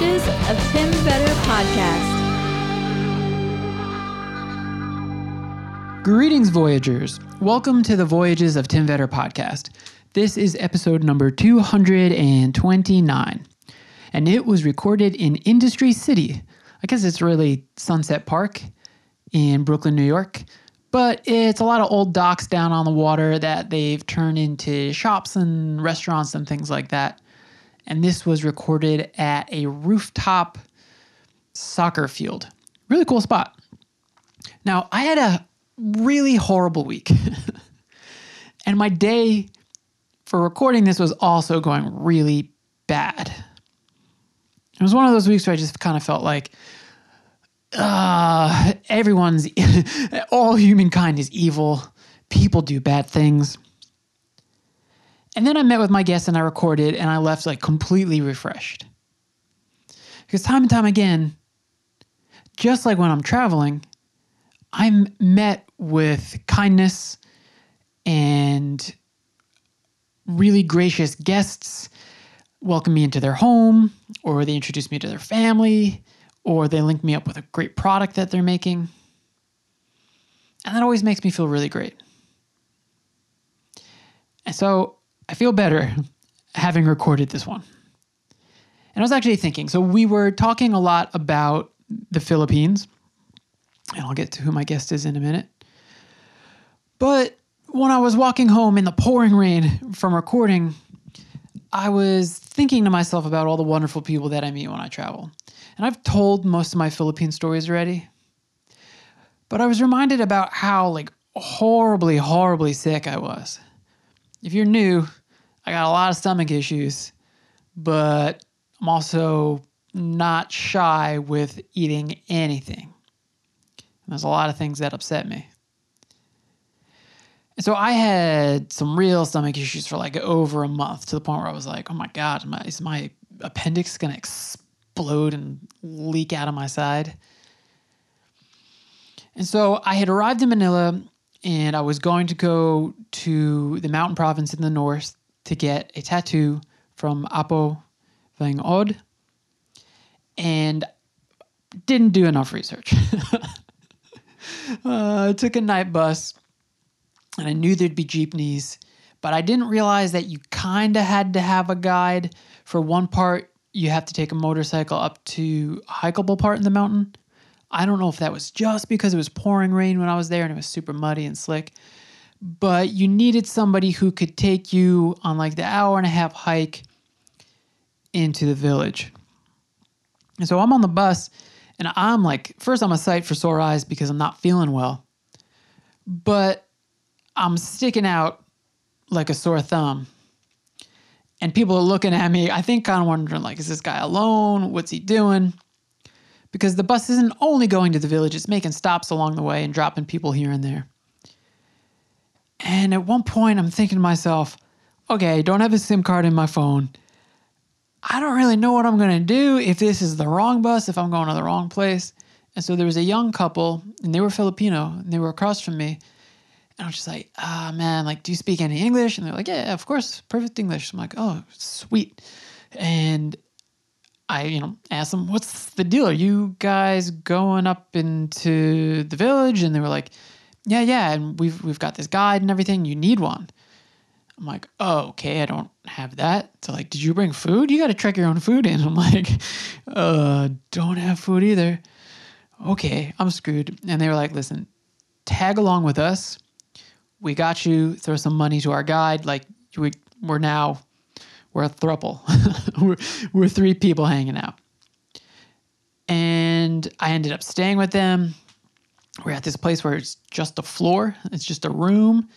Lunches of Tim Better Podcast. Greetings, Voyagers. Welcome to the Voyages of Tim Vetter podcast. This is episode number 229, and it was recorded in Industry City. I guess it's really Sunset Park in Brooklyn, New York, but it's a lot of old docks down on the water that they've turned into shops and restaurants and things like that. And this was recorded at a rooftop soccer field. Really cool spot. Now, I had a really horrible week. And my day for recording this was also going really bad. It was one of those weeks where I just kind of felt like, all humankind is evil. People do bad things. And then I met with my guest and I recorded and I left like completely refreshed. Because time and time again, just like when I'm traveling, I'm met with kindness and really gracious guests welcome me into their home, or they introduce me to their family, or they link me up with a great product that they're making. And that always makes me feel really great. And so I feel better having recorded this one. And I was actually thinking, so we were talking a lot about the Philippines, and I'll get to who my guest is in a minute. But when I was walking home in the pouring rain from recording, I was thinking to myself about all the wonderful people that I meet when I travel. And I've told most of my Philippine stories already. But I was reminded about how horribly sick I was. If you're new, I got a lot of stomach issues, but I'm also not shy with eating anything. And there's a lot of things that upset me. So I had some real stomach issues for over a month, to the point where I was like, oh my God, is my appendix going to explode and leak out of my side? And so I had arrived in Manila and I was going to go to the mountain province in the north to get a tattoo from Apo Veng Od, and didn't do enough research. I took a night bus. And I knew there'd be jeepneys, but I didn't realize that you kind of had to have a guide. For one part, you have to take a motorcycle up to a hikeable part in the mountain. I don't know if that was just because it was pouring rain when I was there and it was super muddy and slick, but you needed somebody who could take you on the hour-and-a-half hike into the village. And so I'm on the bus, and I'm first I'm a sight for sore eyes because I'm not feeling well, but I'm sticking out like a sore thumb, and people are looking at me, I think kind of wondering, is this guy alone? What's he doing? Because the bus isn't only going to the village, it's making stops along the way and dropping people here and there. And at one point, I'm thinking to myself, okay, I don't have a SIM card in my phone. I don't really know what I'm going to do if this is the wrong bus, if I'm going to the wrong place. And so there was a young couple, and they were Filipino, and they were across from me. And I was just like, ah, man, do you speak any English? And they're like, yeah, of course, perfect English. I'm like, oh, sweet. And I, asked them, what's the deal? Are you guys going up into the village? And they were like, yeah, and we've got this guide and everything. You need one. I'm like, oh, okay, I don't have that. So did you bring food? You got to trek your own food in. I'm like, don't have food either. Okay, I'm screwed. And they were like, listen, tag along with us. We got you, throw some money to our guide. We're a throuple. we're three people hanging out. And I ended up staying with them. We're at this place where it's just a floor. It's just a room,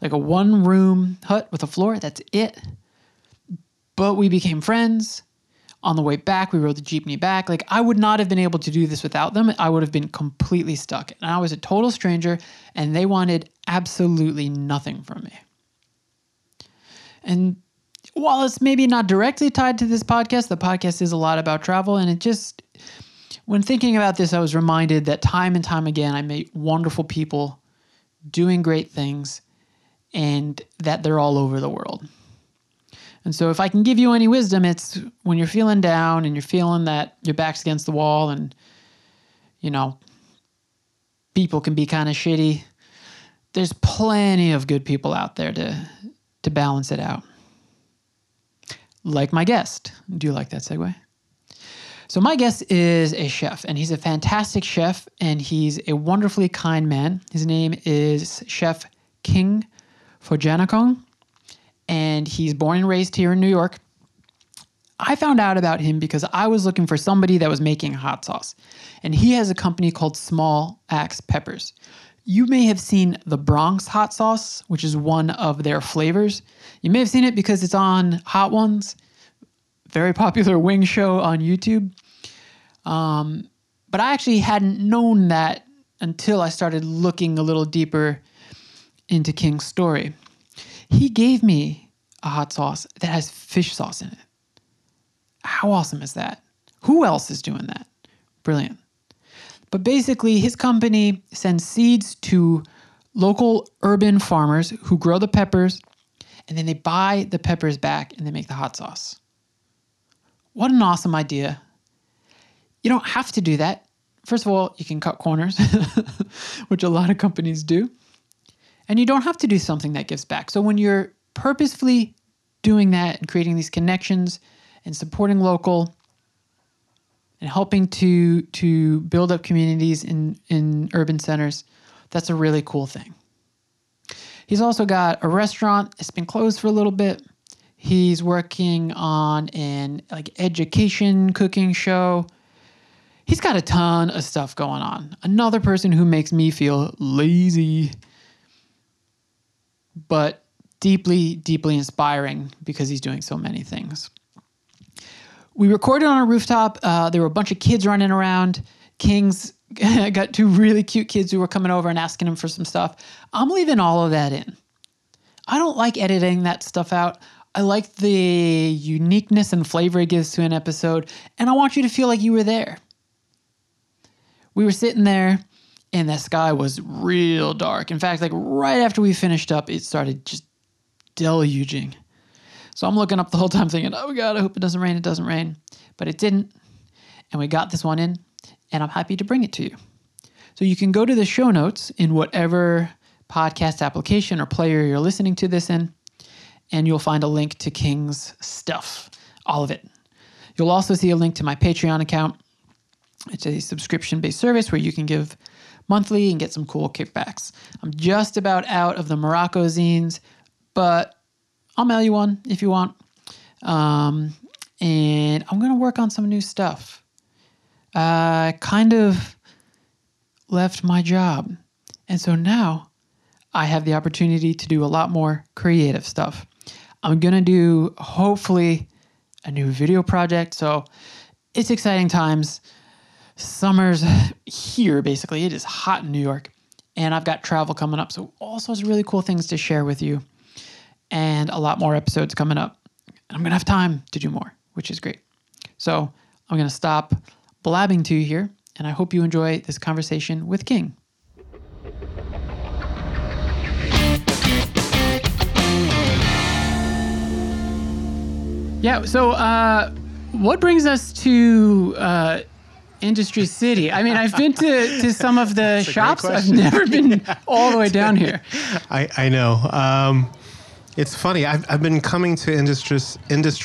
a one-room hut with a floor. That's it. But we became friends. On the way back, we rode the jeepney back. I would not have been able to do this without them. I would have been completely stuck. And I was a total stranger, and they wanted absolutely nothing from me. And while it's maybe not directly tied to this podcast, the podcast is a lot about travel, and when thinking about this, I was reminded that time and time again, I meet wonderful people doing great things, and that they're all over the world. And so if I can give you any wisdom, it's when you're feeling down and you're feeling that your back's against the wall and, you know, people can be kind of shitty, there's plenty of good people out there to balance it out. Like my guest. Do you like that segue? So my guest is a chef, and he's a fantastic chef, and he's a wonderfully kind man. His name is Chef King Phojanakong, and he's born and raised here in New York. I found out about him because I was looking for somebody that was making hot sauce, and he has a company called Small Axe Peppers. You may have seen the Bronx hot sauce, which is one of their flavors. You may have seen it because it's on Hot Ones, very popular wing show on YouTube. But I actually hadn't known that until I started looking a little deeper into King's story. He gave me a hot sauce that has fish sauce in it. How awesome is that? Who else is doing that? Brilliant. But basically, his company sends seeds to local urban farmers who grow the peppers, and then they buy the peppers back and they make the hot sauce. What an awesome idea. You don't have to do that. First of all, you can cut corners, which a lot of companies do. And you don't have to do something that gives back. So when you're purposefully doing that and creating these connections and supporting local and helping to build up communities in urban centers, that's a really cool thing. He's also got a restaurant. It's been closed for a little bit. He's working on an education cooking show. He's got a ton of stuff going on. Another person who makes me feel lazy, but deeply, deeply inspiring because he's doing so many things. We recorded on a rooftop. There were a bunch of kids running around. King's got two really cute kids who were coming over and asking him for some stuff. I'm leaving all of that in. I don't like editing that stuff out. I like the uniqueness and flavor it gives to an episode, and I want you to feel like you were there. We were sitting there, and the sky was real dark. In fact, right after we finished up, it started just deluging. So I'm looking up the whole time thinking, oh God, I hope it doesn't rain. It doesn't rain. But it didn't. And we got this one in, and I'm happy to bring it to you. So you can go to the show notes in whatever podcast application or player you're listening to this in, and you'll find a link to King's stuff, all of it. You'll also see a link to my Patreon account. It's a subscription-based service where you can give monthly and get some cool kickbacks. I'm just about out of the Morocco zines, but I'll mail you one if you want. And I'm going to work on some new stuff. I kind of left my job, and so now I have the opportunity to do a lot more creative stuff. I'm going to do, hopefully, a new video project. So it's exciting times. Summer's here, basically. It is hot in New York. And I've got travel coming up. So all sorts of really cool things to share with you. And a lot more episodes coming up. And I'm going to have time to do more, which is great. So I'm going to stop blabbing to you here. And I hope you enjoy this conversation with King. Yeah, so what brings us to Industry City? I mean, I've been to some of the shops. I've never been all the way down here. I know. It's funny. I've been coming to Industry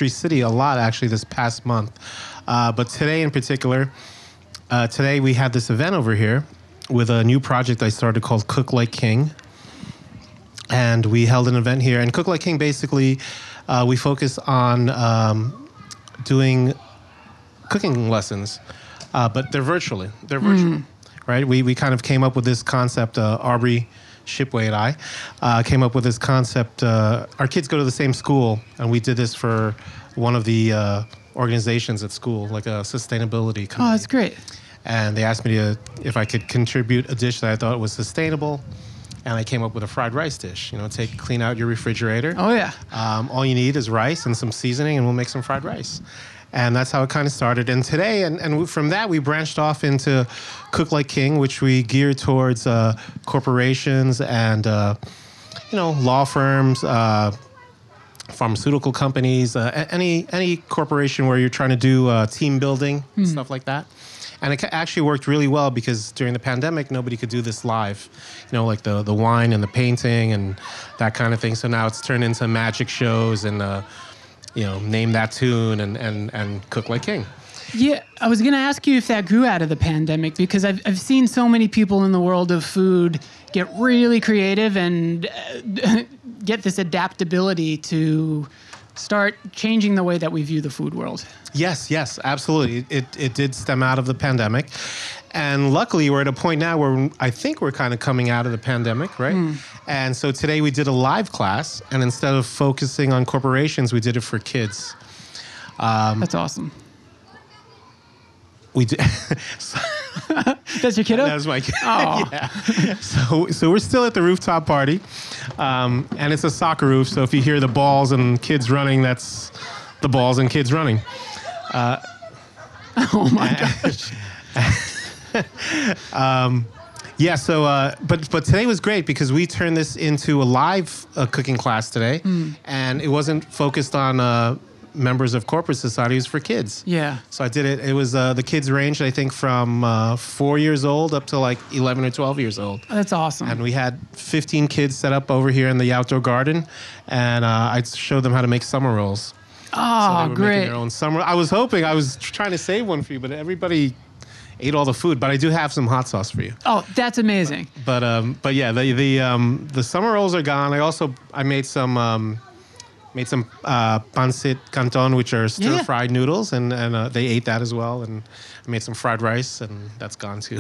City a lot, actually, this past month. But today in particular, today we had this event over here with a new project I started called Cook Like King. And we held an event here. And Cook Like King, basically, we focus on doing cooking lessons, but they're virtually. They're virtual, right? We kind of came up with this concept, Aubrey Shipway and I came up with this concept. Our kids go to the same school, and we did this for one of the organizations at school, like a sustainability company. Oh, that's great. And they asked me if I could contribute a dish that I thought was sustainable. And I came up with a fried rice dish. You know, clean out your refrigerator. Oh, yeah. All you need is rice and some seasoning, and we'll make some fried rice. And that's how it kind of started. And today, and from that, we branched off into Cook Like King, which we gear towards corporations and, law firms, pharmaceutical companies, any corporation where you're trying to do team building, stuff like that. And it actually worked really well because during the pandemic, nobody could do this live, you know, like the wine and the painting and that kind of thing. So now it's turned into magic shows and, you know, name that tune and cook like King. Yeah, I was going to ask you if that grew out of the pandemic, because I've seen so many people in the world of food get really creative and get this adaptability to start changing the way that we view the food world. Yes, yes, absolutely. It did stem out of the pandemic. And luckily, we're at a point now where I think we're kind of coming out of the pandemic, right? And so today we did a live class, and instead of focusing on corporations, we did it for kids. That's awesome. We did. That's your kiddo? That was my kid. Oh. Yeah. So we're still at the rooftop party, and it's a soccer roof. So if you hear the balls and kids running, that's the balls and kids running. Oh my gosh. Yeah. So, but today was great because we turned this into a live cooking class today, and it wasn't focused on. Members of corporate societies for kids. Yeah. So I did it. It was the kids ranged, I think, from 4 years old up to like 11 or 12 years old. That's awesome. And we had 15 kids set up over here in the outdoor garden, and I showed them how to make summer rolls. Oh, so they were great! Making their own summer. I was trying to save one for you, but everybody ate all the food. But I do have some hot sauce for you. Oh, that's amazing. But yeah, the summer rolls are gone. I made some. Made some pancit canton, which are stir-fried noodles, and they ate that as well. And I made some fried rice, and that's gone too.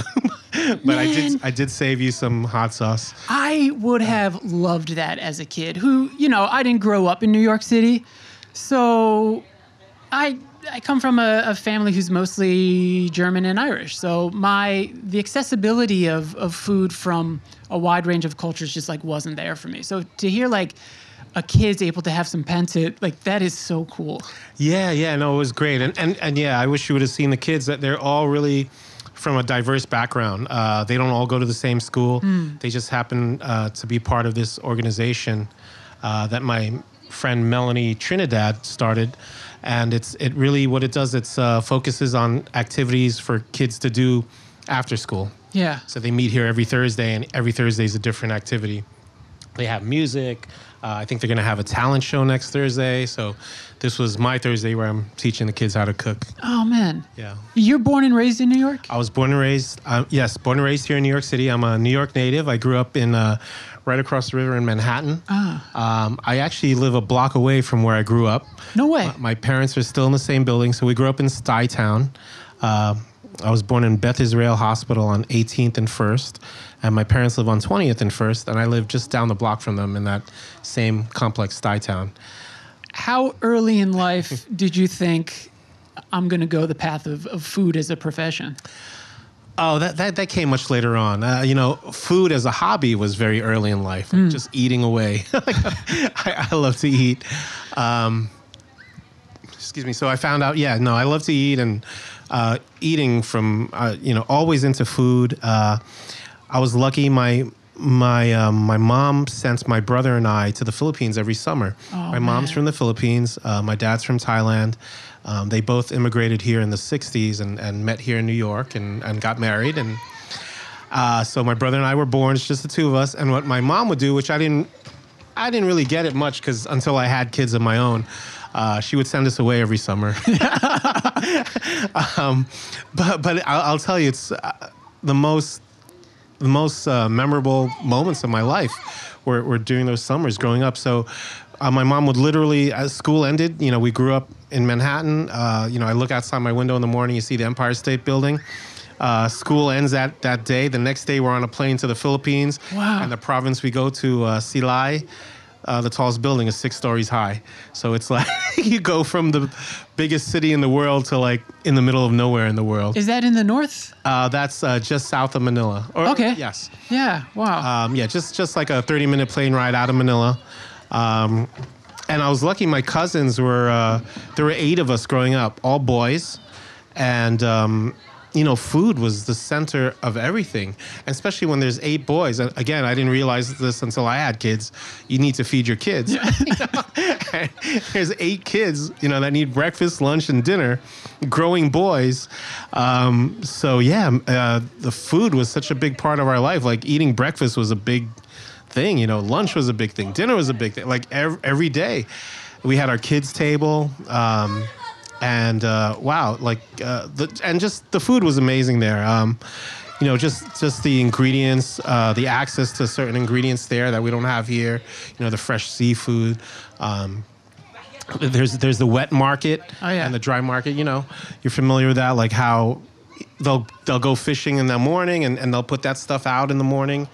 But man. I did save you some hot sauce. I would have loved that as a kid. Who, you know, I didn't grow up in New York City, so I come from a family who's mostly German and Irish. So the accessibility of food from a wide range of cultures just like wasn't there for me. So to hear like. A kid's able to have some pancit, like that is so cool. Yeah, no, it was great, and yeah, I wish you would have seen the kids. That they're all really from a diverse background. They don't all go to the same school. They just happen to be part of this organization that my friend Melanie Trinidad started, and it really what it does. It's focuses on activities for kids to do after school. Yeah. So they meet here every Thursday, and every Thursday is a different activity. They have music. I think they're going to have a talent show next Thursday. So this was my Thursday where I'm teaching the kids how to cook. Oh, man. Yeah. You're born and raised in New York? I was born and raised, born and raised here in New York City. I'm a New York native. I grew up in right across the river in Manhattan. I actually live a block away from where I grew up. No way. My parents are still in the same building. So we grew up in Stuytown. I was born in Beth Israel Hospital on 18th and 1st, and my parents live on 20th and 1st, and I live just down the block from them in that same complex, Stuytown. How early in life did you think, I'm going to go the path of food as a profession? Oh, that came much later on. You know, food as a hobby was very early in life, like just eating away. I love to eat. Excuse me. So I found out, I love to eat and... eating from, always into food. I was lucky. My mom sent my brother and I to the Philippines every summer. My mom's from the Philippines. My dad's from Thailand. They both immigrated here in the 60s and met here in New York and got married. And so my brother and I were born. It's just the two of us. And what my mom would do, which I didn't really get it much because until I had kids of my own. She would send us away every summer. But I'll tell you, it's the most memorable moments of my life were during those summers growing up. So my mom would literally, as school ended, you know, we grew up in Manhattan. I look outside my window in the morning, you see the Empire State Building. School ends that day. The next day, we're on a plane to the Philippines. Wow. And the province we go to, Silay. The tallest building is 6 stories high. So it's like you go from the biggest city in the world to like in the middle of nowhere in the world. Is that in the north? That's just south of Manila. Okay. Yes. Yeah. Wow. Just like a 30-minute plane ride out of Manila. And I was lucky my cousins were, there were 8 of us growing up, all boys. And you know, food was the center of everything, especially when there's 8 boys. And again, I didn't realize this until I had kids. You need to feed your kids. Yeah. There's 8 kids, you know, that need breakfast, lunch, and dinner, growing boys. So the food was such a big part of our life. Like, eating breakfast was a big thing, you know, lunch was a big thing, dinner was a big thing. Like, every day we had our kids' table. And just the food was amazing there. You know, just the ingredients, the access to certain ingredients there that we don't have here. You know, the fresh seafood. There's the wet market and the dry market. You know, you're familiar with that, like how they'll go fishing in the morning and they'll put that stuff out in the morning,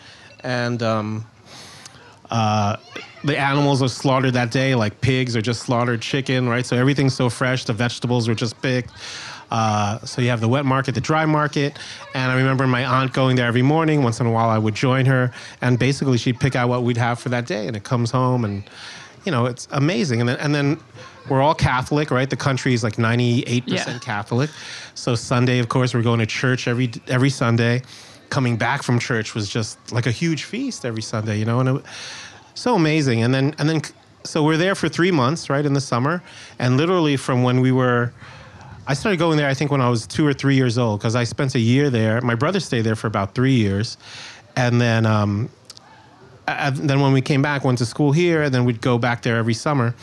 and the animals are slaughtered that day, like pigs or just slaughtered chicken, right? So everything's so fresh. The vegetables were just picked. So you have the wet market, the dry market. And I remember my aunt going there every morning. Once in a while, I would join her. And basically, she'd pick out what we'd have for that day. And it comes home. And, you know, it's amazing. And then we're all Catholic, right? The country is like 98% Catholic. So Sunday, of course, we're going to church every Sunday. Coming back from church was just like a huge feast every Sunday, you know? And it, so amazing. And then so we're there for 3 months, right, in the summer. And literally from when we were, I started going there, I think, when I was 2 or 3 years old, because I spent a year there. My brother stayed there for about 3 years. And then when we came back, went to school here, and then we'd go back there every summer.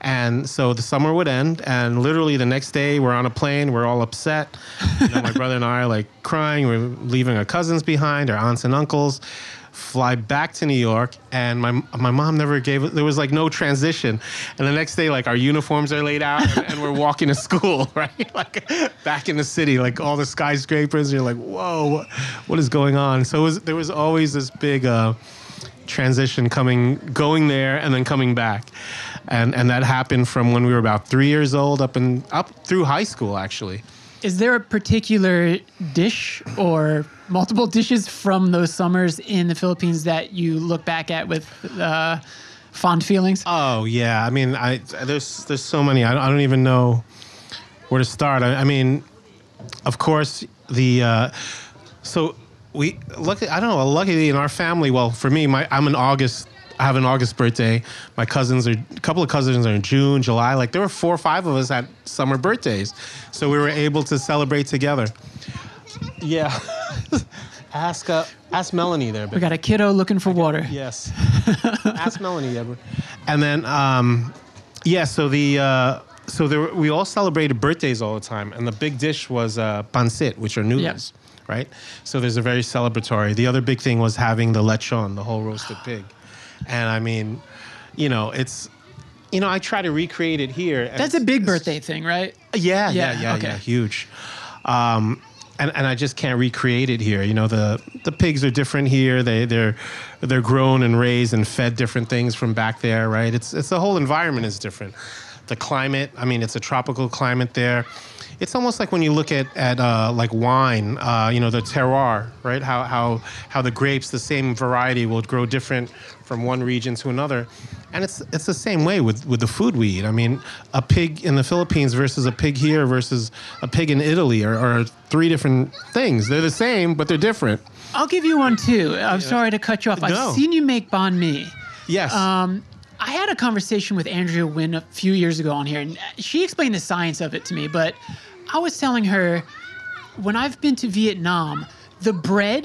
And so the summer would end, and literally the next day we're on a plane, we're all upset. You know, my brother and I are like crying, we're leaving our cousins behind, our aunts and uncles. Fly back to New York, and my mom never gave, there was like no transition. And the next day, like, our uniforms are laid out and we're walking to school, right? Like, back in the city, like all the skyscrapers, you're like, whoa, what is going on? So there was always this big transition going there and then coming back. And that happened from when we were about 3 years old up through high school, actually. Is there a particular dish or multiple dishes from those summers in the Philippines that you look back at with fond feelings? Oh, yeah. I mean, there's so many. I don't even know where to start. I mean, of course, luckily in our family, well, for me, I have an August birthday. My cousins a couple of cousins are in June, July. Like, there were 4 or 5 of us had summer birthdays. So we were able to celebrate together. Yeah. Ask Melanie there. We got a kiddo looking for water. Yes. Ask Melanie, Edward. And then, we all celebrated birthdays all the time. And the big dish was pancit, which are noodles. Yep. Right? So there's a very celebratory. The other big thing was having the lechon, the whole roasted pig. And I mean, you know, it's, you know, I try to recreate it here. That's a big birthday thing, right? Yeah, huge. And I just can't recreate it here. You know, the pigs are different here. They're grown and raised and fed different things from back there, right? It's the whole environment is different. The climate, I mean, it's a tropical climate there. It's almost like when you look at like wine, you know, the terroir, right? How the grapes, the same variety, will grow different from one region to another. And it's the same way with the food we eat. I mean, a pig in the Philippines versus a pig here versus a pig in Italy are 3 different things. They're the same, but they're different. I'll give you one too. I'm sorry to cut you off. No. I've seen you make banh mi. Yes. I had a conversation with Andrea Nguyen a few years ago on here, and she explained the science of it to me, but I was telling her, when I've been to Vietnam, the bread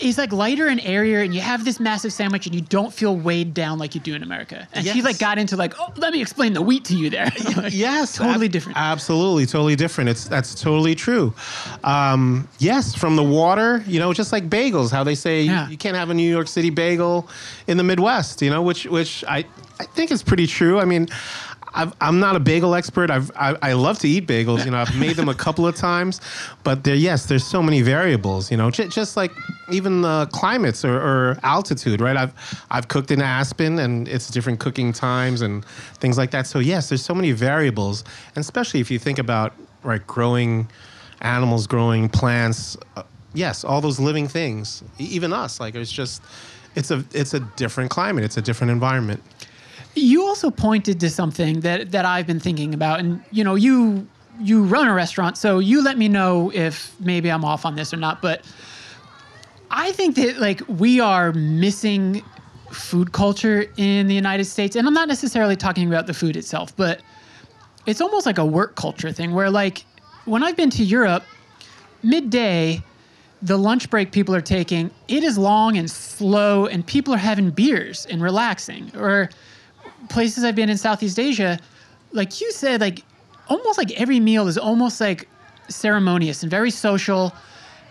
is like lighter and airier, and you have this massive sandwich and you don't feel weighed down like you do in America. And yes. She like got into like, oh, let me explain the wheat to you there. Like, yes. Totally different. Absolutely. Totally different. That's totally true. Yes. From the water, you know, just like bagels, how they say you can't have a New York City bagel in the Midwest, you know, which I think is pretty true. I mean, I'm not a bagel expert. I love to eat bagels. You know, I've made them a couple of times, but there's so many variables. You know, just like even the climates or altitude, right? I've cooked in Aspen, and it's different cooking times and things like that. So yes, there's so many variables, and especially if you think about right growing animals, growing plants. Yes, all those living things, even us. Like it's a different climate. It's a different environment. You also pointed to something that I've been thinking about, and you know, you you run a restaurant, so you let me know if maybe I'm off on this or not. But I think that like we are missing food culture in the United States. And I'm not necessarily talking about the food itself, but it's almost like a work culture thing where like when I've been to Europe, midday, the lunch break people are taking, it is long and slow and people are having beers and relaxing. Or places I've been in Southeast Asia, like you said, like almost like every meal is almost like ceremonious and very social,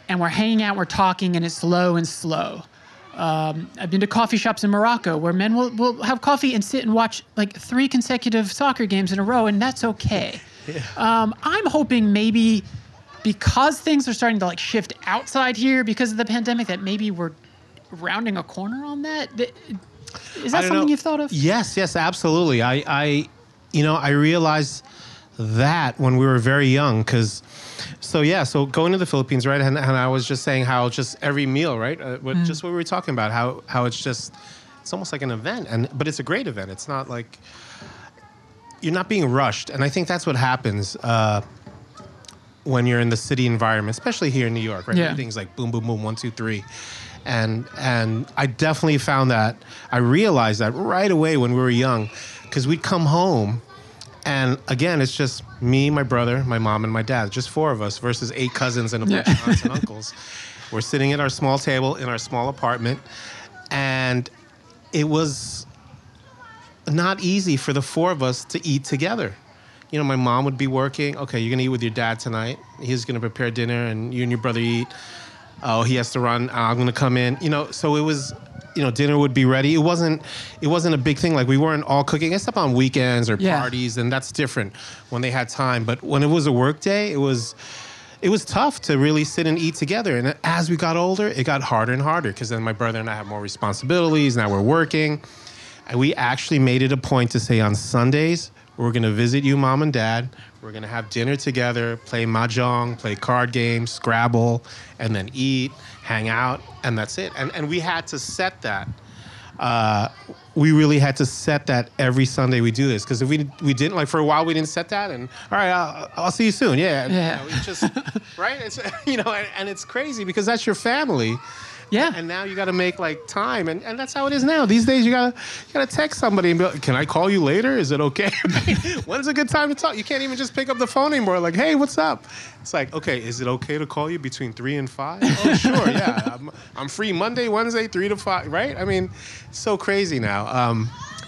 and we're hanging out, we're talking, and it's slow and slow. I've been to coffee shops in Morocco where men will have coffee and sit and watch like 3 consecutive soccer games in a row, and that's okay. Yeah. I'm hoping maybe because things are starting to like shift outside here because of the pandemic that maybe we're rounding a corner on that. Is that something you've thought of? Yes, absolutely. I realized that when we were very young, so going to the Philippines, right? And I was just saying how just every meal, right? Just what we were talking about, how it's just, it's almost like an event, but it's a great event. It's not like, you're not being rushed. And I think that's what happens when you're in the city environment, especially here in New York, right? Yeah. Everything's like boom, boom, boom, 1, 2, 3. And I definitely found that, I realized that right away when we were young, because we'd come home, and again, it's just me, my brother, my mom, and my dad, just 4 of us versus 8 cousins and a bunch of aunts and uncles. We're sitting at our small table in our small apartment, and it was not easy for the 4 of us to eat together. You know, my mom would be working. Okay, you're going to eat with your dad tonight. He's going to prepare dinner, and you and your brother eat. Oh, he has to run. I'm going to come in. You know, so it was... You know, dinner would be ready. It wasn't a big thing. Like we weren't all cooking, except on weekends or parties, and that's different when they had time. But when it was a work day, it was tough to really sit and eat together. And as we got older, it got harder and harder because then my brother and I have more responsibilities. Now we're working, and we actually made it a point to say on Sundays we're going to visit you, Mom and Dad. We're going to have dinner together, play mahjong, play card games, Scrabble, and then eat, hang out, and that's it. And we had to set that. We really had to set that every Sunday we do this, because if we didn't, like for a while we didn't set that, and all right, I'll see you soon. Yeah. Yeah. You know, it's just, right? It's, you know, and it's crazy because that's your family. Yeah. And now you got to make like time, and that's how it is now. These days you got to text somebody and be like, "Can I call you later? Is it okay? When's a good time to talk?" You can't even just pick up the phone anymore. Like, "Hey, what's up?" It's like, "Okay, is it okay to call you between 3 and 5?" "Oh, sure, yeah. I'm free Monday, Wednesday, 3 to 5." Right? I mean, it's so crazy now.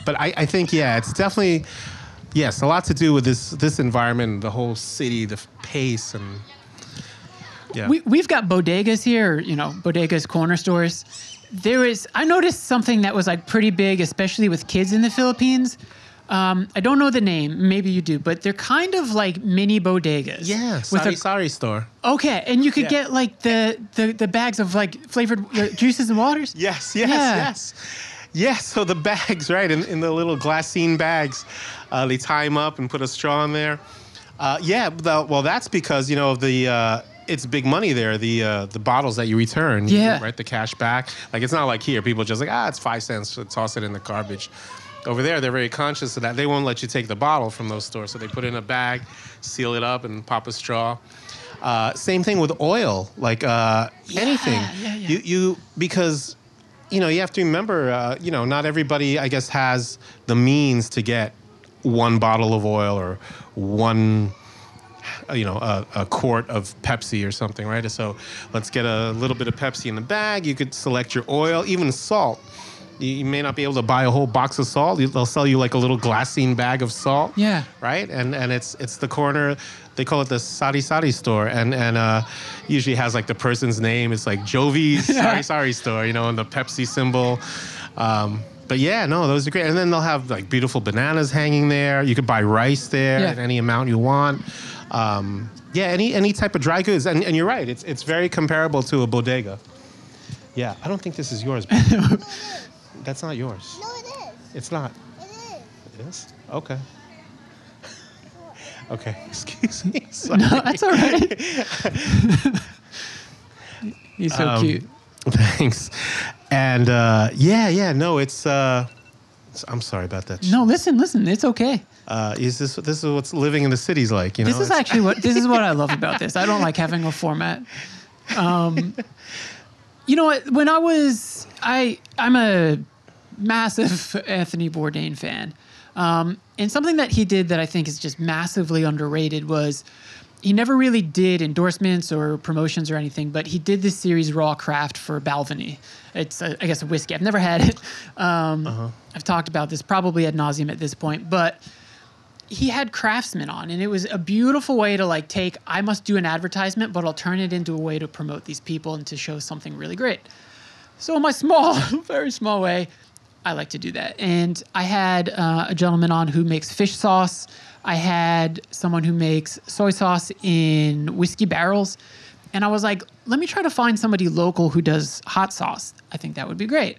But I think it's definitely a lot to do with this environment, the whole city, the pace and. Yeah. We've got bodegas here, you know, bodegas, corner stores. I noticed something that was like pretty big, especially with kids in the Philippines. I don't know the name, maybe you do, but they're kind of like mini bodegas. Yeah, sari store. Okay, and you could get like the bags of like flavored juices and waters? Yes. Yeah, so the bags, right, in the little glassine bags, they tie them up and put a straw in there. That's because, you know, of the... it's big money there, the bottles that you return, right? The cash back. Like, it's not like here, people just like, it's 5 cents, so toss it in the garbage. Over there, they're very conscious of that. They won't let you take the bottle from those stores, so they put it in a bag, seal it up, and pop a straw. Same thing with oil, like anything. Yeah. Because, you know, you have to remember, you know, not everybody, I guess, has the means to get 1 bottle of oil or 1... you know, a quart of Pepsi or something, right? So let's get a little bit of Pepsi in the bag. You could select your oil, even salt. You may not be able to buy a whole box of salt. They'll sell you like a little glassine bag of salt. Yeah. Right? And it's the corner, they call it the sari-sari store. And usually has like the person's name. It's like Jovi's sari-sari store, you know, and the Pepsi symbol. But yeah, no, those are great. And then they'll have like beautiful bananas hanging there. You could buy rice there in any amount you want. Any type of dry goods. And you're right, it's very comparable to a bodega. Yeah, I don't think this is yours. But that's not yours. No, it is. It's not. It is. It is? Okay. Okay, excuse me. Sorry. No, that's all right. He's so cute. Thanks. And no, it's... I'm sorry about that. No, listen. It's okay. This is what's living in the city's like, you know? This is what I love about this. I don't like having a format. You know what? When I was, I'm a massive Anthony Bourdain fan. And something that he did that I think is just massively underrated was he never really did endorsements or promotions or anything, but he did this series Raw Craft for Balvenie. It's, I guess, a whiskey. I've never had it. I've talked about this probably ad nauseum at this point, but he had craftsmen on, and it was a beautiful way to like take, I must do an advertisement, but I'll turn it into a way to promote these people and to show something really great. So in my small, very small way, I like to do that. And I had a gentleman on who makes fish sauce. I had someone who makes soy sauce in whiskey barrels. And I was like, let me try to find somebody local who does hot sauce. I think that would be great.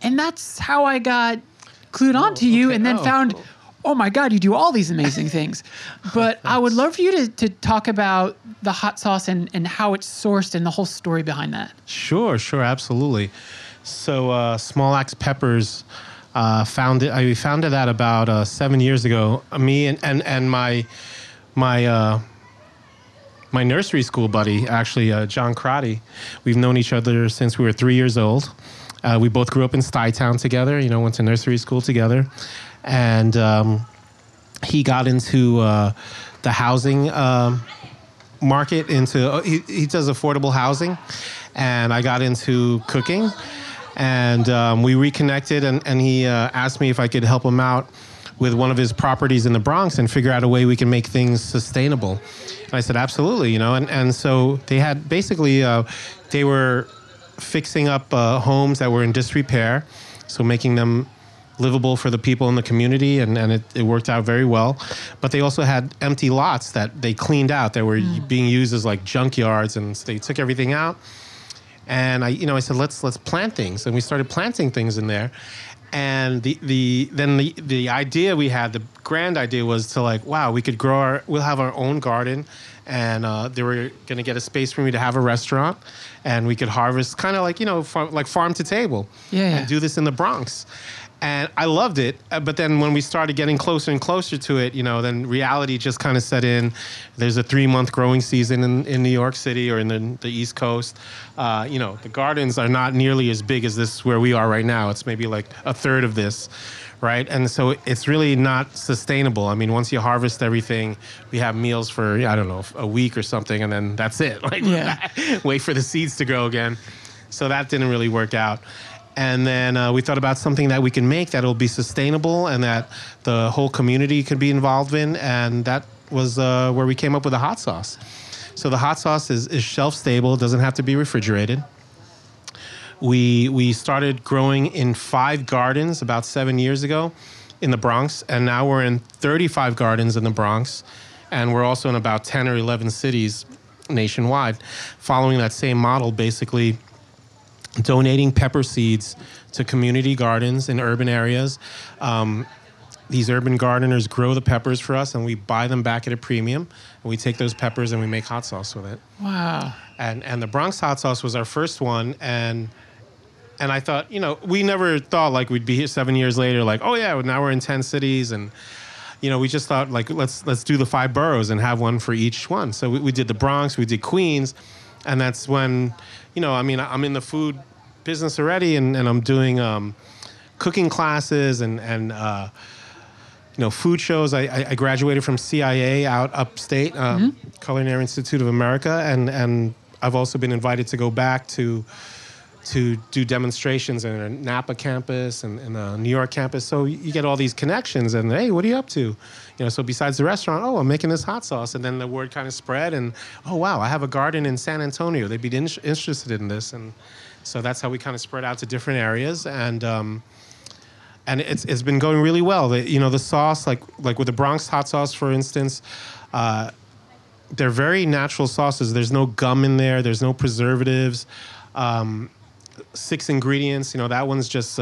And that's how I got clued on to you, and then found, oh my God, you do all these amazing things. But I would love for you to talk about the hot sauce and how it's sourced and the whole story behind that. Sure, absolutely. So Small Axe Peppers, I founded that about 7 years ago. Me and my nursery school buddy, actually, John Crotty. We've known each other since we were 3 years old. We both grew up in Stuytown together, you know, went to nursery school together. And he got into the housing market. He does affordable housing. And I got into cooking. And we reconnected, and he asked me if I could help him out with one of his properties in the Bronx and figure out a way we can make things sustainable. And I said, absolutely, you know. And so they had basically, they were fixing up homes that were in disrepair, so making them livable for the people in the community, and it worked out very well. But they also had empty lots that they cleaned out that were being used as like junkyards, and they took everything out. And I said, let's plant things, and we started planting things in there. And the idea we had, the grand idea was to like, wow, we could grow we'll have our own garden, and they were gonna get a space for me to have a restaurant, and we could harvest kind of like like farm to table, and do this in the Bronx. And I loved it, but then when we started getting closer and closer to it, then reality just kind of set in. There's a 3-month growing season in New York City or in the East Coast. The gardens are not nearly as big as this where we are right now. It's maybe like a third of this, right? And so it's really not sustainable. I mean, once you harvest everything, we have meals for, I don't know, a week or something, and then that's it. Wait for the seeds to grow again. So that didn't really work out. And then we thought about something that we can make that'll be sustainable and that the whole community could be involved in. And that was where we came up with the hot sauce. So the hot sauce is shelf stable, doesn't have to be refrigerated. We started growing in 5 gardens about 7 years ago in the Bronx. And now we're in 35 gardens in the Bronx. And we're also in about 10 or 11 cities nationwide, following that same model, basically donating pepper seeds to community gardens in urban areas. These urban gardeners grow the peppers for us, and we buy them back at a premium. And we take those peppers and we make hot sauce with it. Wow. And the Bronx hot sauce was our first one. And I thought, we never thought like we'd be here 7 years later, like, oh yeah, now we're in 10 cities. And, we just thought like, let's do the 5 boroughs and have one for each one. So we did the Bronx, we did Queens. And that's when, I'm in the food business already, and I'm doing cooking classes and food shows. I graduated from CIA out upstate, Culinary Institute of America, and I've also been invited to go back to do demonstrations in a Napa campus and a New York campus. So you get all these connections and, hey, what are you up to? So besides the restaurant, oh, I'm making this hot sauce. And then the word kind of spread and, oh, wow, I have a garden in San Antonio. They'd be interested in this. And so that's how we kind of spread out to different areas. And it's been going really well. The sauce, like with the Bronx hot sauce, for instance, they're very natural sauces. There's no gum in there. There's no preservatives. 6 ingredients, that one's just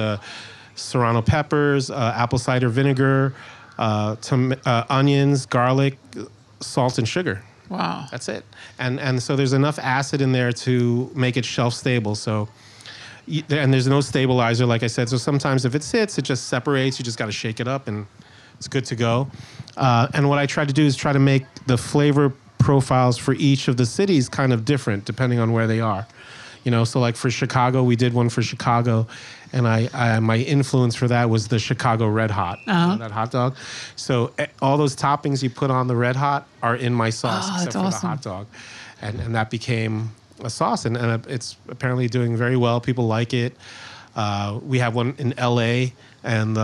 serrano peppers, apple cider vinegar, onions, garlic, salt, and sugar. Wow. That's it. And so there's enough acid in there to make it shelf stable. So and there's no stabilizer, like I said. So sometimes if it sits, it just separates. You just got to shake it up, and it's good to go. And what I try to do is try to make the flavor profiles for each of the cities kind of different depending on where they are. You know, so like for Chicago, we did one for Chicago, and I my influence for that was the Chicago Red Hot, you know, that hot dog. So all those toppings you put on the Red Hot are in my sauce, except for the hot dog. And that became a sauce, and it's apparently doing very well. People like it. We have one in L.A., and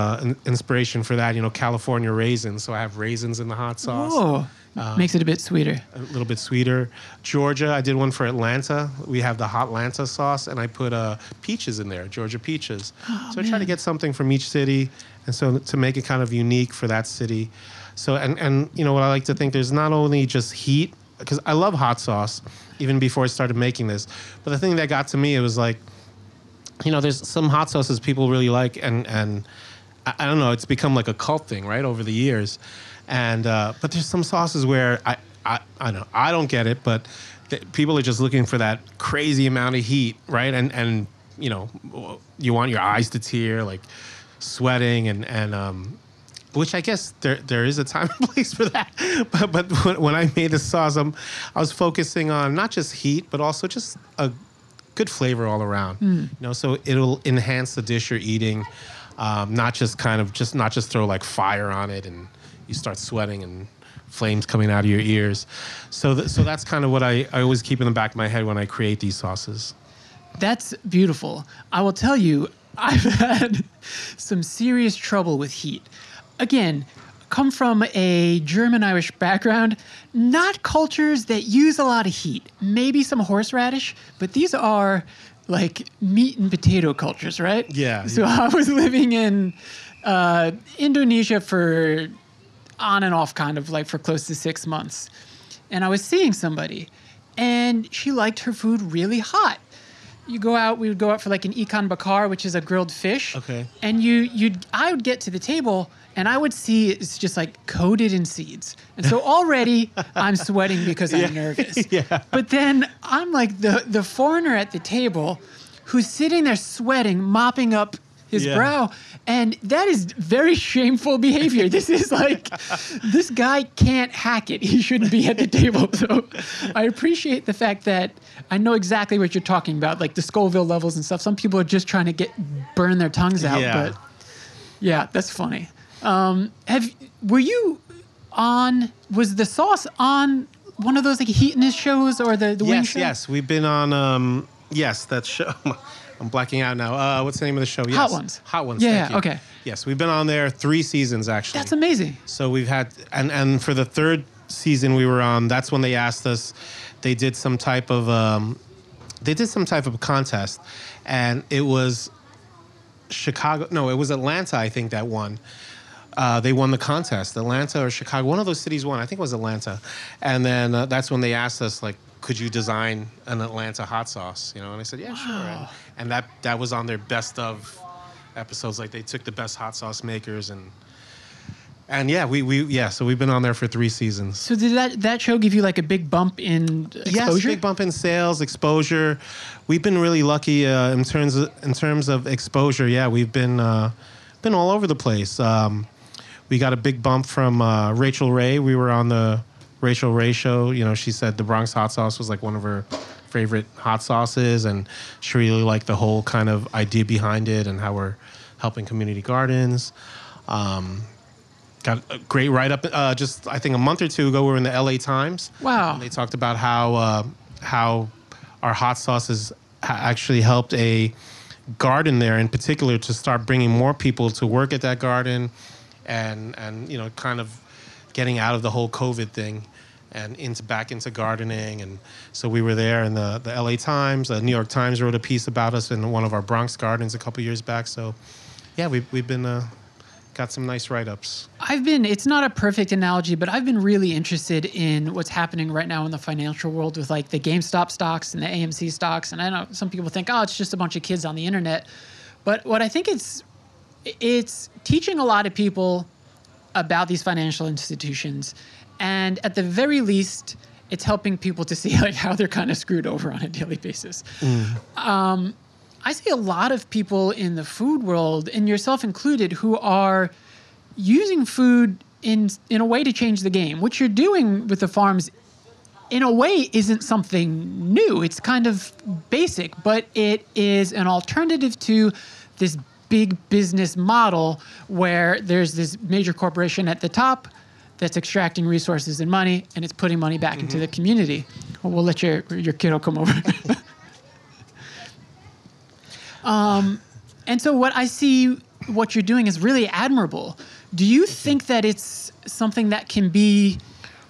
inspiration for that, you know, California raisins. So I have raisins in the hot sauce. Whoa. Makes it a bit sweeter. A little bit sweeter. Georgia, I did one for Atlanta. We have the Hot Atlanta sauce, and I put peaches in there, Georgia peaches. Oh, so I try to get something from each city, and so to make it kind of unique for that city. So, and you know, what I like to think, there's not only just heat, because I love hot sauce, even before I started making this. But the thing that got to me, it was like, you know, there's some hot sauces people really like, and I don't know, it's become like a cult thing, right, over the years. And but there's some sauces where I don't get it, but people are just looking for that crazy amount of heat, right? And you know, you want your eyes to tear, like sweating, and which I guess there is a time and place for that. But when I made the sauce, I was focusing on not just heat, but also just a good flavor all around. Mm. You know, so it'll enhance the dish you're eating, not just throw like fire on it and you start sweating and flames coming out of your ears. So that's kind of what I always keep in the back of my head when I create these sauces. That's beautiful. I will tell you, I've had some serious trouble with heat. Again, come from a German-Irish background, not cultures that use a lot of heat, maybe some horseradish, but these are like meat and potato cultures, right? Yeah. So yeah. I was living in Indonesia for on and off kind of like for close to 6 months. And I was seeing somebody, and she liked her food really hot. We would go out for like an ikan bakar, which is a grilled fish. Okay. And I would get to the table, and I would see it's just like coated in seeds. And so already I'm sweating because I'm nervous. Yeah. But then I'm like the foreigner at the table who's sitting there sweating, mopping up his brow. And that is very shameful behavior. This is like, this guy can't hack it. He shouldn't be at the table. So I appreciate the fact that I know exactly what you're talking about, like the Scoville levels and stuff. Some people are just trying to burn their tongues out. Yeah. But yeah, that's funny. Was the sauce on one of those like heatness shows or the wing show? Yes, we've been on, that show. I'm blacking out now. What's the name of the show? Yes. Hot Ones. Hot Ones, thank you. Okay. Yes, we've been on there 3 seasons, actually. That's amazing. So we've had, and for the 3rd season we were on, that's when they asked us, they did some type of, contest, and it was Atlanta, I think, that won. They won the contest, Atlanta or Chicago. One of those cities won, I think it was Atlanta. And then that's when they asked us, like, could you design an Atlanta hot sauce? You know, and I said, yeah, sure. And that was on their best of episodes. Like they took the best hot sauce makers and yeah, so we've been on there for 3 seasons. So did that show give you like a big bump in exposure? Yes, big bump in sales, exposure. We've been really lucky in terms of exposure. Yeah, we've been all over the place. We got a big bump from Rachel Ray. We were on the Rachel Ray show. You know, she said the Bronx hot sauce was like one of her favorite hot sauces, and she really liked the whole kind of idea behind it and how we're helping community gardens. Got a great write-up. Just I think a month or two ago, we were in the LA Times. Wow. And they talked about how our hot sauces actually helped a garden there in particular to start bringing more people to work at that garden, and you know, kind of getting out of the whole COVID thing and back into gardening. And so we were there in the LA Times. The New York Times wrote a piece about us in one of our Bronx gardens a couple years back. So yeah, we've been got some nice write-ups. It's not a perfect analogy, but I've been really interested in what's happening right now in the financial world with like the GameStop stocks and the AMC stocks. And I know some people think, oh, it's just a bunch of kids on the internet. But what I think it's teaching a lot of people about these financial institutions, and at the very least it's helping people to see like how they're kind of screwed over on a daily basis. Mm. I see a lot of people in the food world, and yourself included, who are using food in a way to change the game. What you're doing with the farms, in a way, isn't something new. It's kind of basic, but it is an alternative to this big business model where there's this major corporation at the top that's extracting resources and money, and it's putting money back into the community. Well, we'll let your kiddo come over. And so what I see what you're doing is really admirable. Do you think that it's something that can be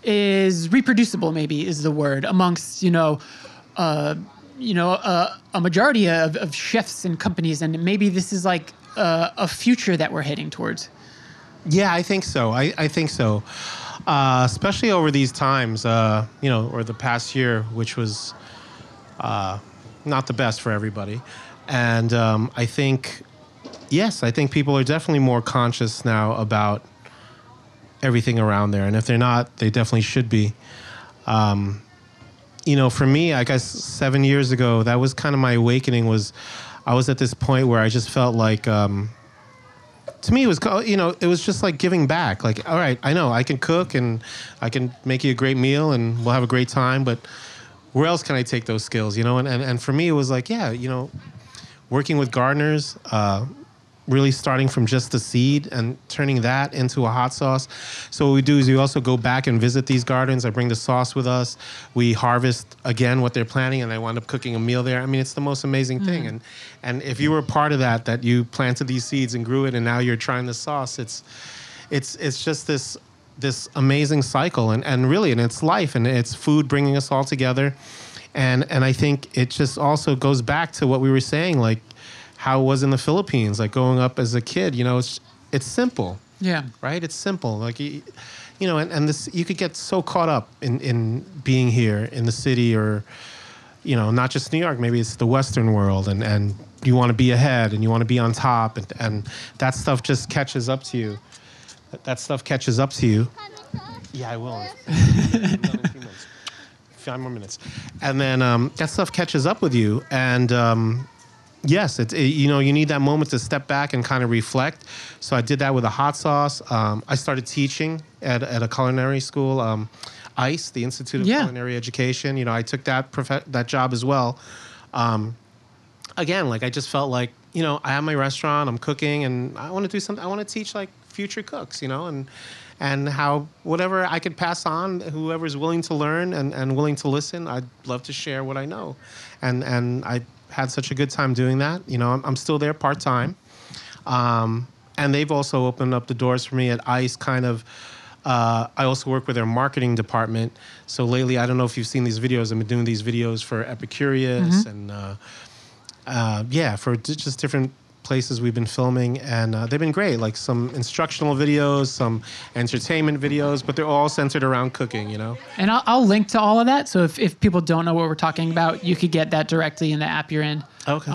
reproducible, maybe, is the word, amongst, a majority of chefs and companies, and maybe this is like a future that we're heading towards? Yeah, I think so. I think so. Especially over these times, or the past year, which was not the best for everybody. And I think people are definitely more conscious now about everything around there. And if they're not, they definitely should be. For me, I guess 7 years ago, that was kind of my awakening. Was I was at this point where I just felt like, to me, it was, it was just like giving back. Like, all right, I know I can cook and I can make you a great meal and we'll have a great time, but where else can I take those skills, And for me, it was like, working with gardeners, really starting from just the seed and turning that into a hot sauce. So what we do is we also go back and visit these gardens. I bring the sauce with us. We harvest, again, what they're planting, and I wind up cooking a meal there. I mean, it's the most amazing thing. And if you were a part of that you planted these seeds and grew it, and now you're trying the sauce, it's just this amazing cycle. And really, it's life, and it's food bringing us all together. And I think it just also goes back to what we were saying, like, how it was in the Philippines, like growing up as a kid, it's simple. Yeah. Right? It's simple. Like, and you could get so caught up in being here in the city or, not just New York, maybe it's the Western world and you want to be ahead and you want to be on top and that stuff just catches up to you. Yeah, I will. 5 more minutes. And then that stuff catches up with you and... Yes, you need that moment to step back and kind of reflect. So I did that with a hot sauce. I started teaching at a culinary school, ICE, the Institute of Culinary Education. I took that job as well. Again, like I just felt like, I have my restaurant, I'm cooking, and I want to do something. I want to teach like future cooks, and how whatever I could pass on, whoever's willing to learn and willing to listen, I'd love to share what I know, and I. Had such a good time doing that. I'm still there part-time. And they've also opened up the doors for me at ICE kind of. I also work with their marketing department. So lately, I don't know if you've seen these videos. I've been doing these videos for Epicurious and for just different places we've been filming. And they've been great, like some instructional videos, some entertainment videos, but they're all centered around cooking, And I'll link to all of that. So if people don't know what we're talking about, you could get that directly in the app you're in. Okay.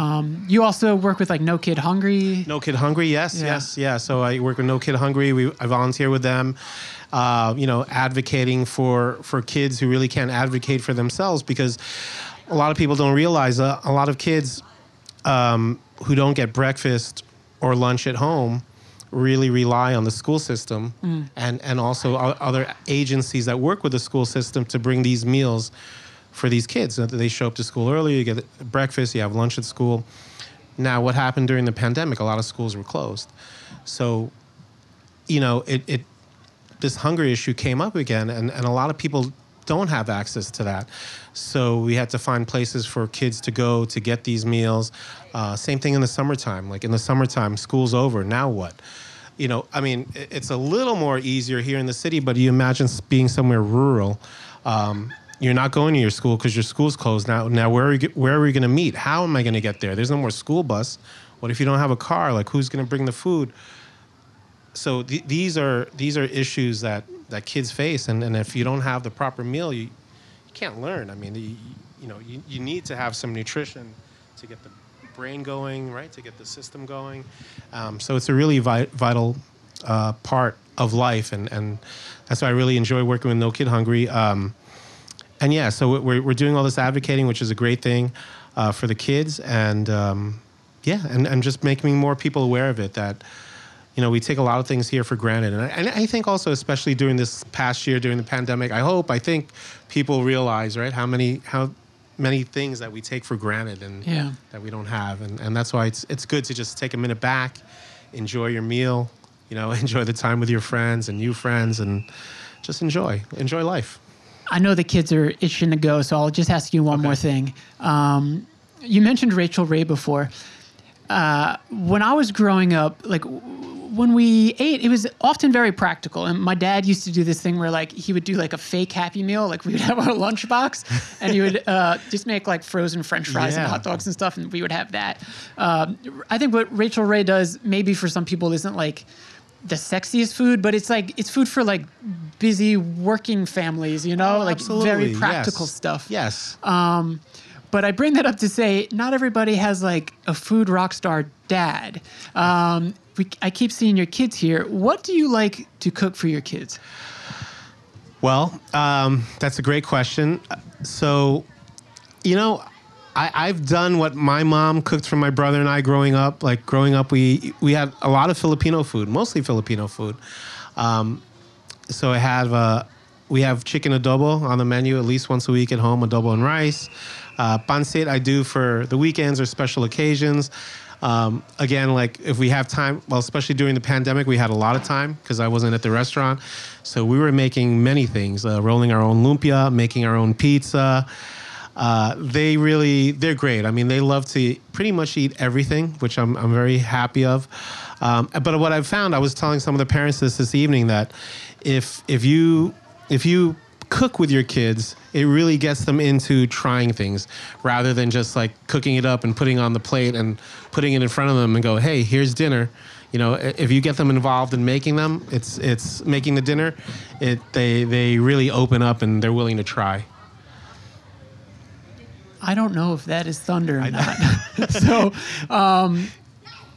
You also work with like No Kid Hungry. No Kid Hungry, yes. So I work with No Kid Hungry. I volunteer with them, advocating for kids who really can't advocate for themselves because a lot of people don't realize a lot of kids who don't get breakfast or lunch at home really rely on the school system and also other agencies that work with the school system to bring these meals for these kids. So they show up to school early, you get breakfast, you have lunch at school. Now, what happened during the pandemic? A lot of schools were closed. So, this hunger issue came up again, and a lot of people don't have access to that. So we had to find places for kids to go to get these meals. Same thing in the summertime. Like in the summertime, school's over, now what? It's a little more easier here in the city, but you imagine being somewhere rural. You're not going to your school because your school's closed now. Now, where are we gonna meet? How am I gonna get there? There's no more school bus. What if you don't have a car? Like who's gonna bring the food? So these are issues that kids face, and if you don't have the proper meal, you can't learn. I mean, you need to have some nutrition to get the brain going, right? To get the system going. So it's a really vital part of life, and that's why I really enjoy working with No Kid Hungry. So we're doing all this advocating, which is a great thing for the kids, and Yeah, and just making more people aware of it, that, you know, we take a lot of things here for granted. And I think also, especially during this past year, during the pandemic, I think people realize, right, how many things that we take for granted and that we don't have. And that's why it's good to just take a minute back, enjoy your meal, you know, enjoy the time with your friends and new friends, and just enjoy life. I know the kids are itching to go, so I'll just ask you one more thing. You mentioned Rachel Ray before. When I was growing up, like when we ate, it was often very practical. And my dad used to do this thing where, like, he would do like a fake Happy Meal. Like, we would have our lunchbox and he would just make like frozen French fries and hot dogs and stuff. And we would have that. I think what Rachel Ray does, maybe for some people, isn't like the sexiest food, but it's like, it's food for like busy working families, you know, like very practical stuff. Yes. But I bring that up to say, not everybody has like a food rock star dad. I keep seeing your kids here. What do you like to cook for your kids? Well, that's a great question. So, you know, I've done what my mom cooked for my brother and I growing up. Like, growing up, we had a lot of Filipino food, mostly Filipino food. So I have we have chicken adobo on the menu at least once a week at home, adobo and rice. Pancit I do for the weekends or special occasions. Again, like if we have time, well, especially during the pandemic, we had a lot of time because I wasn't at the restaurant. So we were making many things, rolling our own lumpia, making our own pizza. They're great. I mean, they love to pretty much eat everything, which I'm very happy of. But what I've found, I was telling some of the parents this evening, that if you cook with your kids, it really gets them into trying things rather than just like cooking it up and putting on the plate and putting it in front of them and go, hey, here's dinner. You know, if you get them involved in making them, it's making the dinner, they really open up and they're willing to try. I don't know if that is thunder or not. So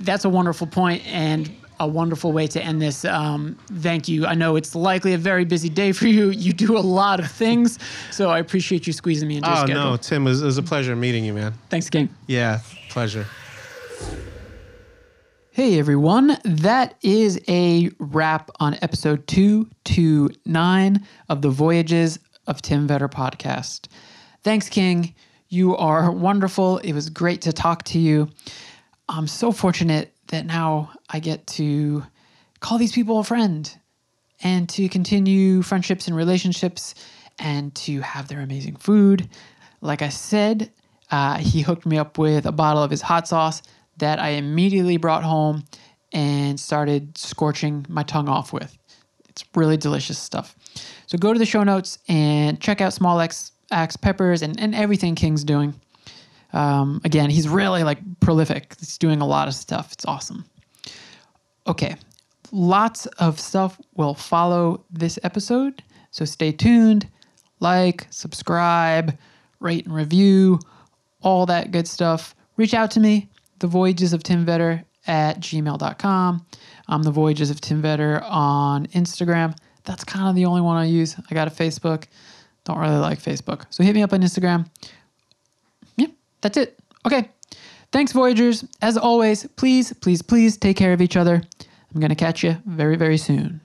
that's a wonderful point and a wonderful way to end this. Thank you. I know it's likely a very busy day for you. You do a lot of things, so I appreciate you squeezing me into your schedule. Oh, no, Tim, it was a pleasure meeting you, man. Thanks again. Yeah, pleasure. Hey, everyone. That is a wrap on episode 229 of the Voyages of Tim Vetter podcast. Thanks, King. You are wonderful. It was great to talk to you. I'm so fortunate that now I get to call these people a friend and to continue friendships and relationships and to have their amazing food. Like I said, he hooked me up with a bottle of his hot sauce that I immediately brought home and started scorching my tongue off with. It's really delicious stuff. So go to the show notes and check out Small Axe Peppers and everything King's doing. Again, he's really like prolific. He's doing a lot of stuff. It's awesome. Okay. Lots of stuff will follow this episode. So stay tuned, like, subscribe, rate and review, all that good stuff. Reach out to me, thevoyagesoftimvetter@gmail.com. I'm the Voyages of Tim Vetter on Instagram. That's kind of the only one I use. I got a Facebook. Don't really like Facebook. So hit me up on Instagram. That's it. Okay. Thanks, Voyagers. As always, please, please, please take care of each other. I'm going to catch you very, very soon.